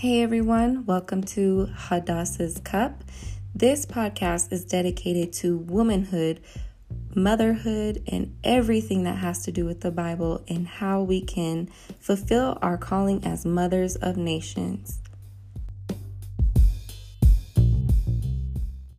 Hey everyone, welcome to Hadassah's Cup. This podcast is dedicated to womanhood, motherhood, and everything that has to do with the Bible and how we can fulfill our calling as mothers of nations.